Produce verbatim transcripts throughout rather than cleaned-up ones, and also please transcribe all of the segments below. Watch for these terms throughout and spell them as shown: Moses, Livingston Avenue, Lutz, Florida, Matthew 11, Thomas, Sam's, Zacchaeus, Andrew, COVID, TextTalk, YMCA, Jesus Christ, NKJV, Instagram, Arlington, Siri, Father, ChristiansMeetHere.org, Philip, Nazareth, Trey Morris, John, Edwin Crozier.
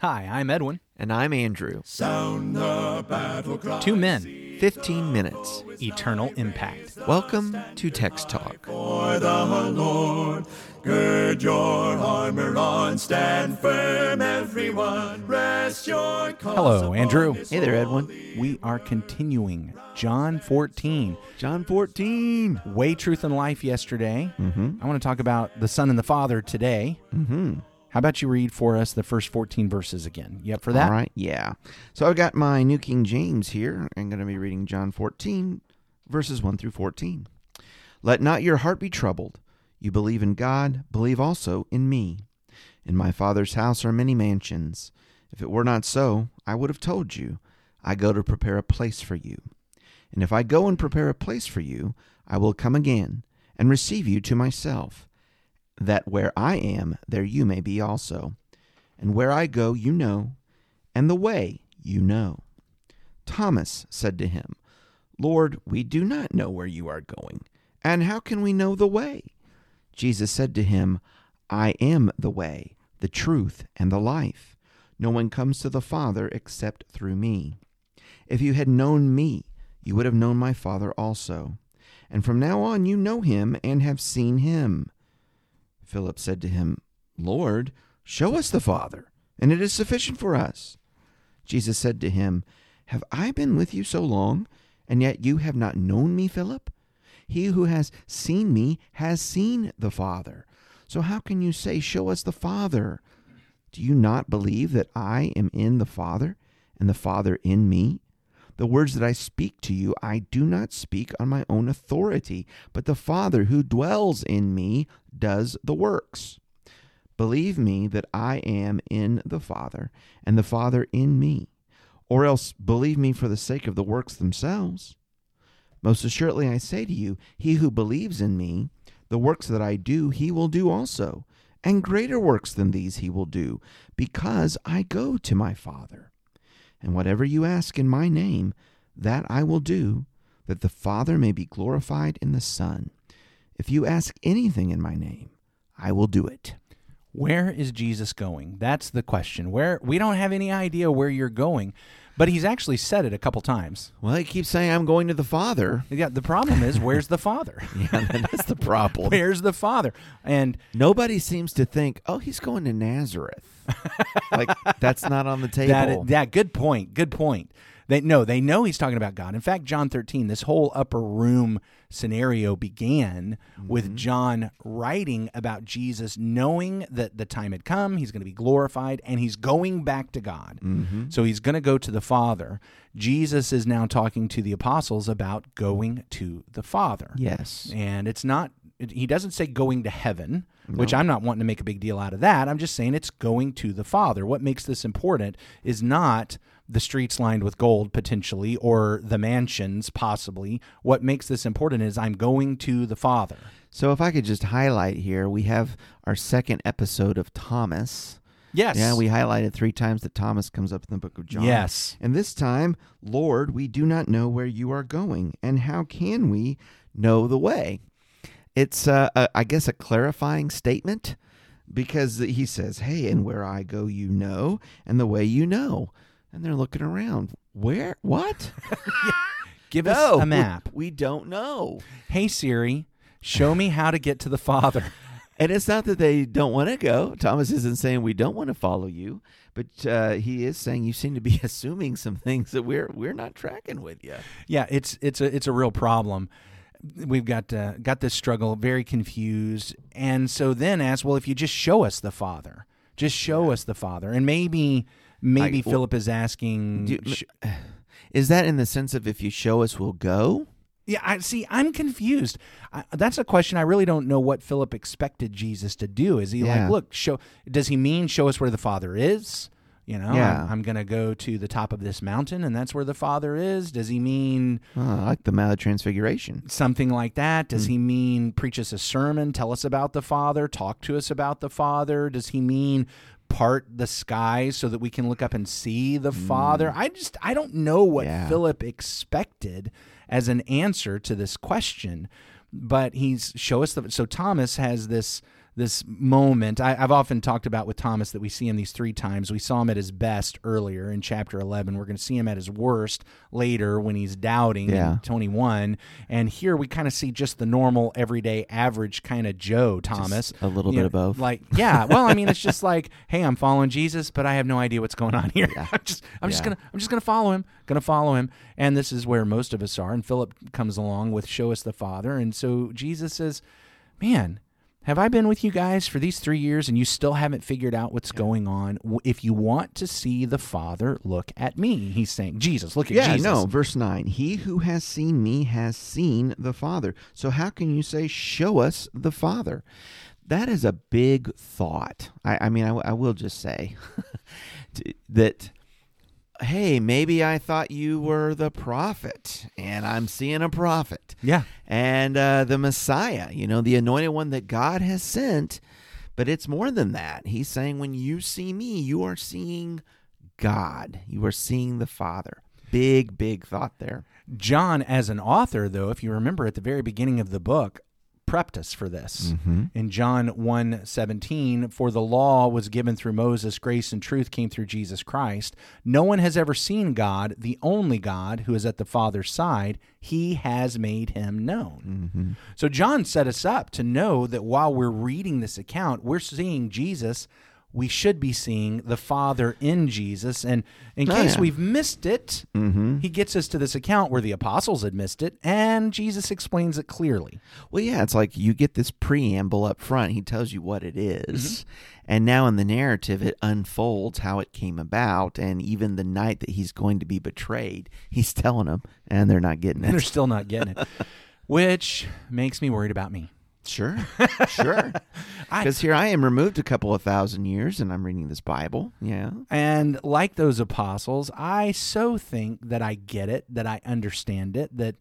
Hi, I'm Edwin. And I'm Andrew. Sound the battle cry. Two men. fifteen minutes. Eternal impact. Welcome to TextTalk. For the Lord, gird your armor on, stand firm everyone, rest your cause. Hello, Andrew. Hey there, Edwin. We are continuing John fourteen. John fourteen. Way, truth, and life yesterday. Mm-hmm. I want to talk about the Son and the Father today. Mm-hmm. How about you read for us the first fourteen verses again? You up for that? All right, yeah. So I've got my New King James here. I'm going to be reading John fourteen, verses one through fourteen. Let not your heart be troubled. You believe in God, believe also in me. In my Father's house are many mansions. If it were not so, I would have told you. I go to prepare a place for you. And if I go and prepare a place for you, I will come again and receive you to myself, that where I am, there you may be also. And where I go, you know, and the way you know. Thomas said to him, Lord, we do not know where you are going, and how can we know the way? Jesus said to him, I am the way, the truth, and the life. No one comes to the Father except through me. If you had known me, you would have known my Father also. And from now on you know him and have seen him. Philip said to him, Lord, show us the Father, and it is sufficient for us. Jesus said to him, Have I been with you so long, and yet you have not known me, Philip? He who has seen me has seen the Father. So how can you say, Show us the Father? Do you not believe that I am in the Father, and the Father in me? The words that I speak to you, I do not speak on my own authority, but the Father who dwells in me does the works. Believe me that I am in the Father, and the Father in me, or else believe me for the sake of the works themselves. Most assuredly I say to you, he who believes in me, the works that I do, he will do also, and greater works than these he will do, because I go to my Father. And whatever you ask in my name, that I will do, that the Father may be glorified in the Son. If you ask anything in my name, I will do it. Where is Jesus going? That's the question. Where we don't have any idea where you're going, but he's actually said it a couple times. Well, he keeps saying, I'm going to the Father. Yeah, the problem is, where's the Father? Yeah, that's the problem. Where's the Father? And nobody seems to think, oh, he's going to Nazareth. Like, that's not on the table. That, that, good point, good point. They, no, they know he's talking about God. In fact, John thirteen, this whole upper room scenario began mm-hmm. with John writing about Jesus knowing that the time had come, he's going to be glorified, and he's going back to God. Mm-hmm. So he's going to go to the Father. Jesus is now talking to the apostles about going to the Father. Yes. And it's not, he doesn't say going to heaven, no. Which I'm not wanting to make a big deal out of that. I'm just saying it's going to the Father. What makes this important is not the streets lined with gold, potentially, or the mansions, possibly. What makes this important is I'm going to the Father. So if I could just highlight here, we have our second episode of Thomas. Yes. Yeah, we highlighted three times that Thomas comes up in the book of John. Yes. And this time, Lord, we do not know where you are going, and how can we know the way? It's, uh, a, I guess, a clarifying statement, because he says, hey, and where I go, you know, and the way you know. And they're looking around. Where? What? Give no, us a map. We, we don't know. Hey, Siri, show me how to get to the Father. And it's not that they don't want to go. Thomas isn't saying we don't want to follow you, but uh, he is saying you seem to be assuming some things that we're we're not tracking with you. Yeah, it's it's a it's a real problem. We've got uh, got this struggle, very confused, and so then ask, well, if you just show us the Father, just show yeah. us the Father, and maybe. Maybe I, Philip is asking, do, sh- is that in the sense of if you show us, we'll go? Yeah, I see, I'm confused. I, that's a question I really don't know what Philip expected Jesus to do. Is he yeah. like, look, show? Does he mean show us where the Father is? You know, yeah. I'm, I'm going to go to the top of this mountain, and that's where the Father is. Does he mean... Oh, I like the Mount of Transfiguration. Something like that. Does mm. he mean preach us a sermon, tell us about the Father, talk to us about the Father? Does he mean... part the sky so that we can look up and see the Father? Mm. I just, I don't know what yeah. Philip expected as an answer to this question, but he's show us the, so Thomas has this, this moment. I, I've often talked about with Thomas that we see him these three times. We saw him at his best earlier in chapter eleven. We're going to see him at his worst later when he's doubting yeah. in twenty-one. And here we kind of see just the normal, everyday, average kind of Joe Thomas. Just a little you bit know, of both. Like, yeah. Well, I mean, it's just like, hey, I'm following Jesus, but I have no idea what's going on here. Yeah. I'm just, I'm yeah. just gonna, I'm just gonna follow him, gonna follow him. And this is where most of us are. And Philip comes along with, "Show us the Father." And so Jesus says, "Man, have I been with you guys for these three years and you still haven't figured out what's yeah. going on? If you want to see the Father, look at me." He's saying, Jesus, look at yeah, Jesus. Yeah, no, verse nine, "He who has seen me has seen the Father." So how can you say, "Show us the Father"? That is a big thought. I, I mean, I, I will just say that, hey, maybe I thought you were the prophet, and I'm seeing a prophet. Yeah. And uh, the Messiah, you know, the anointed one that God has sent. But it's more than that. He's saying when you see me, you are seeing God. You are seeing the Father. Big, big thought there. John, as an author, though, if you remember at the very beginning of the book, prepped us for this. Mm-hmm. In John one seventeen, "For the law was given through Moses, grace and truth came through Jesus Christ. No one has ever seen God, the only God who is at the Father's side. He has made him known." Mm-hmm. So John set us up to know that while we're reading this account, we're seeing Jesus. We should be seeing the Father in Jesus. And in oh, case yeah. we've missed it, mm-hmm. he gets us to this account where the apostles had missed it, and Jesus explains it clearly. Well, yeah, it's like you get this preamble up front. He tells you what it is. Mm-hmm. And now in the narrative, it unfolds how it came about. And even the night that he's going to be betrayed, he's telling them, and they're not getting it. They're still not getting it, which makes me worried about me. Sure, sure. Because here I am removed a couple of thousand years, and I'm reading this Bible. Yeah. And like those apostles, I so think that I get it, that I understand it, that,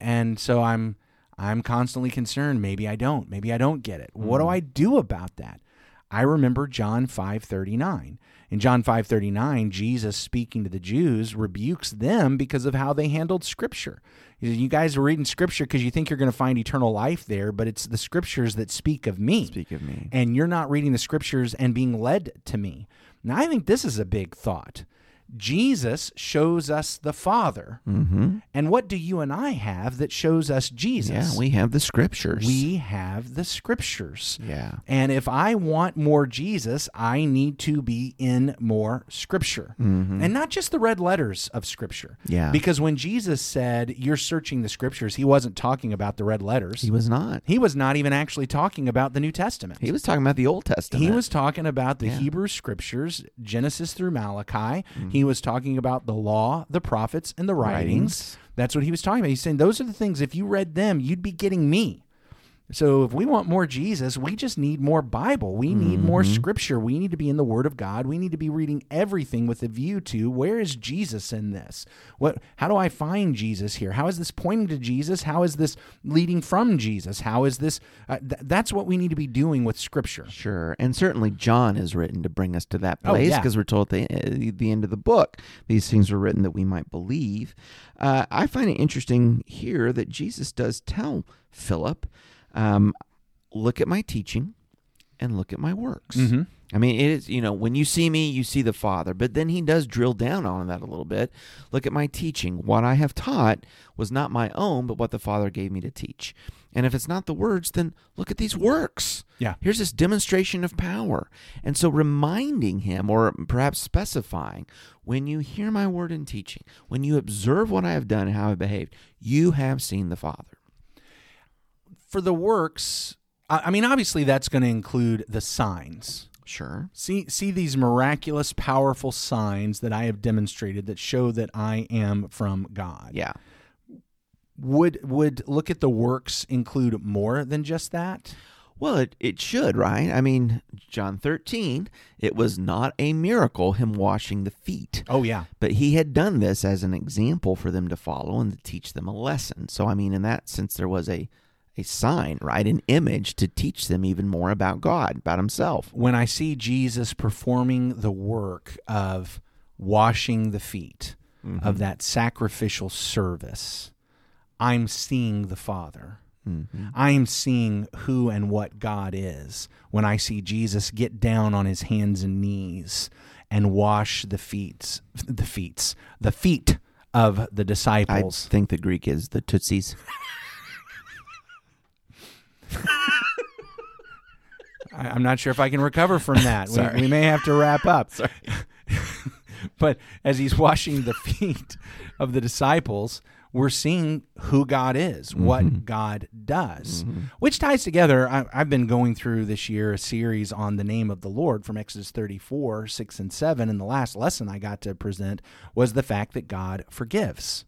and so I'm I'm constantly concerned. Maybe I don't. Maybe I don't get it. Mm. What do I do about that? I remember John five thirty-nine. In John five thirty-nine, Jesus, speaking to the Jews, rebukes them because of how they handled Scripture. He says, you guys are reading Scripture because you think you're going to find eternal life there, but it's the Scriptures that speak of me. Speak of me. And you're not reading the Scriptures and being led to me. Now, I think this is a big thought. Jesus shows us the Father. Mm-hmm. And what do you and I have that shows us Jesus? Yeah, we have the Scriptures. We have the Scriptures. Yeah. And if I want more Jesus, I need to be in more Scripture. Mm-hmm. And not just the red letters of Scripture. Yeah. Because when Jesus said, "You're searching the Scriptures," he wasn't talking about the red letters. He was not. He was not even actually talking about the New Testament. He was talking about the Old Testament. He was talking about the yeah. Hebrew Scriptures, Genesis through Malachi. Mm-hmm. He was talking about the law, the prophets, and the writings. writings. That's what he was talking about. He's saying those are the things, if you read them, you'd be getting me. So if we want more Jesus, we just need more Bible. We need mm-hmm. more Scripture. We need to be in the Word of God. We need to be reading everything with a view to, where is Jesus in this? What? How do I find Jesus here? How is this pointing to Jesus? How is this leading from Jesus? How is this? Uh, th- that's what we need to be doing with Scripture. Sure, and certainly John is written to bring us to that place, because oh, yeah. we're told at the, at the end of the book, these things were written that we might believe. Uh, I find it interesting here that Jesus does tell Philip, Um, look at my teaching and look at my works. Mm-hmm. I mean, it is, you know, when you see me, you see the Father. But then he does drill down on that a little bit. Look at my teaching. What I have taught was not my own, but what the Father gave me to teach. And if it's not the words, then look at these works. Yeah. Here's this demonstration of power. And so reminding him, or perhaps specifying, when you hear my word and teaching, when you observe what I have done and how I behaved, you have seen the Father. For the works, I mean, obviously that's going to include the signs. Sure. See see these miraculous, powerful signs that I have demonstrated that show that I am from God. Yeah. Would would look at the works include more than just that? Well, it, it should, right? I mean, John thirteen, it was not a miracle, him washing the feet. Oh, yeah. But he had done this as an example for them to follow and to teach them a lesson. So, I mean, in that sense, there was a... a sign, right? An image to teach them even more about God, about himself. When I see Jesus performing the work of washing the feet, mm-hmm. of that sacrificial service, I'm seeing the Father. Mm-hmm. I am seeing who and what God is when I see Jesus get down on his hands and knees and wash the feet, the feet, the feet of the disciples. I think the Greek is the tootsies. I, I'm not sure if I can recover from that. we, we may have to wrap up. Sorry. But as he's washing the feet of the disciples, we're seeing who God is, mm-hmm. what God does, mm-hmm. which ties together. I, I've been going through this year a series on the name of the Lord from Exodus thirty-four, six and seven. And the last lesson I got to present was the fact that God forgives.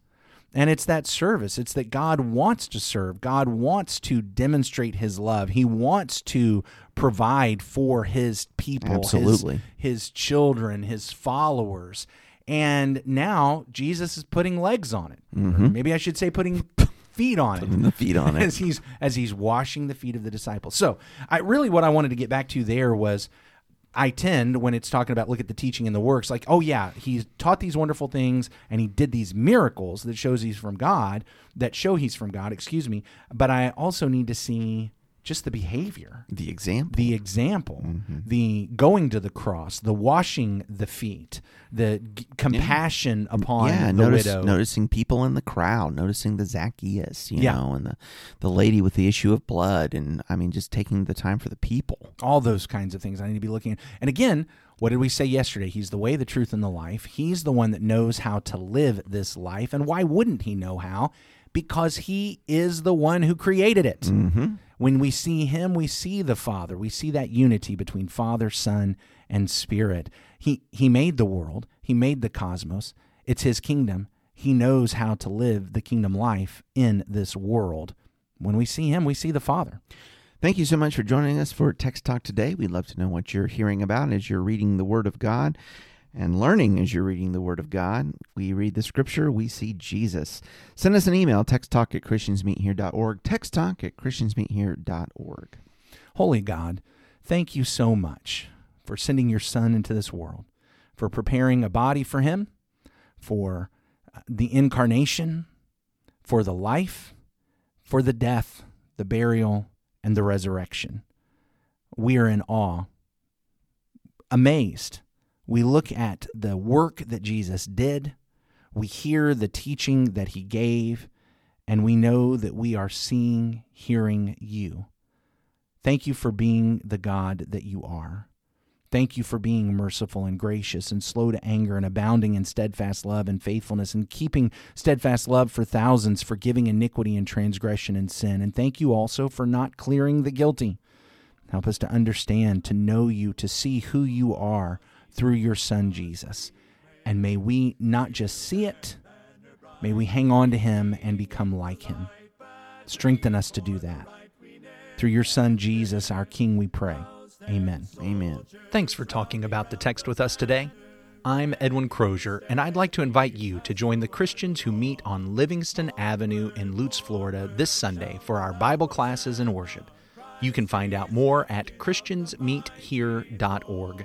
And it's that service. It's that God wants to serve. God wants to demonstrate his love. He wants to provide for his people, absolutely, his, his children, his followers. And now Jesus is putting legs on it. Mm-hmm. Or maybe I should say putting feet on putting it. The feet on it. As he's, as he's washing the feet of the disciples. So I really what I wanted to get back to there was, I tend, when it's talking about look at the teaching and the works, like, oh yeah, he taught these wonderful things and he did these miracles that shows he's from God, that show he's from God, excuse me. But I also need to see just the behavior. The example. The example. Mm-hmm. The going to the cross, the washing the feet, the g- compassion yeah. upon yeah, the notice, widow. Noticing people in the crowd, noticing the Zacchaeus, you yeah. know, and the, the lady with the issue of blood. And I mean, just taking the time for the people. All those kinds of things I need to be looking at. And again, what did we say yesterday? He's the way, the truth, and the life. He's the one that knows how to live this life. And why wouldn't he know how? Because he is the one who created it. Mm-hmm. When we see him, we see the Father. We see that unity between Father, Son, and Spirit. He he made the world. He made the cosmos. It's his kingdom. He knows how to live the kingdom life in this world. When we see him, we see the Father. Thank you so much for joining us for Text Talk today. We'd love to know what you're hearing about as you're reading the Word of God and learning as you're reading the Word of God. We read the Scripture, we see Jesus. Send us an email, texttalk at Christians Meet Here dot org, texttalk at Christians Meet Here dot org. Holy God, thank you so much for sending your Son into this world, for preparing a body for him, for the incarnation, for the life, for the death, the burial, and the resurrection. We are in awe, amazed. We look at the work that Jesus did, we hear the teaching that he gave, and we know that we are seeing, hearing you. Thank you for being the God that you are. Thank you for being merciful and gracious and slow to anger and abounding in steadfast love and faithfulness and keeping steadfast love for thousands, forgiving iniquity and transgression and sin. And thank you also for not clearing the guilty. Help us to understand, to know you, to see who you are through your Son, Jesus. And may we not just see it, may we hang on to him and become like him. Strengthen us to do that. Through your Son, Jesus, our King, we pray. Amen. Amen. Thanks for talking about the text with us today. I'm Edwin Crozier, and I'd like to invite you to join the Christians who meet on Livingston Avenue in Lutz, Florida this Sunday for our Bible classes and worship. You can find out more at Christians Meet Here dot org.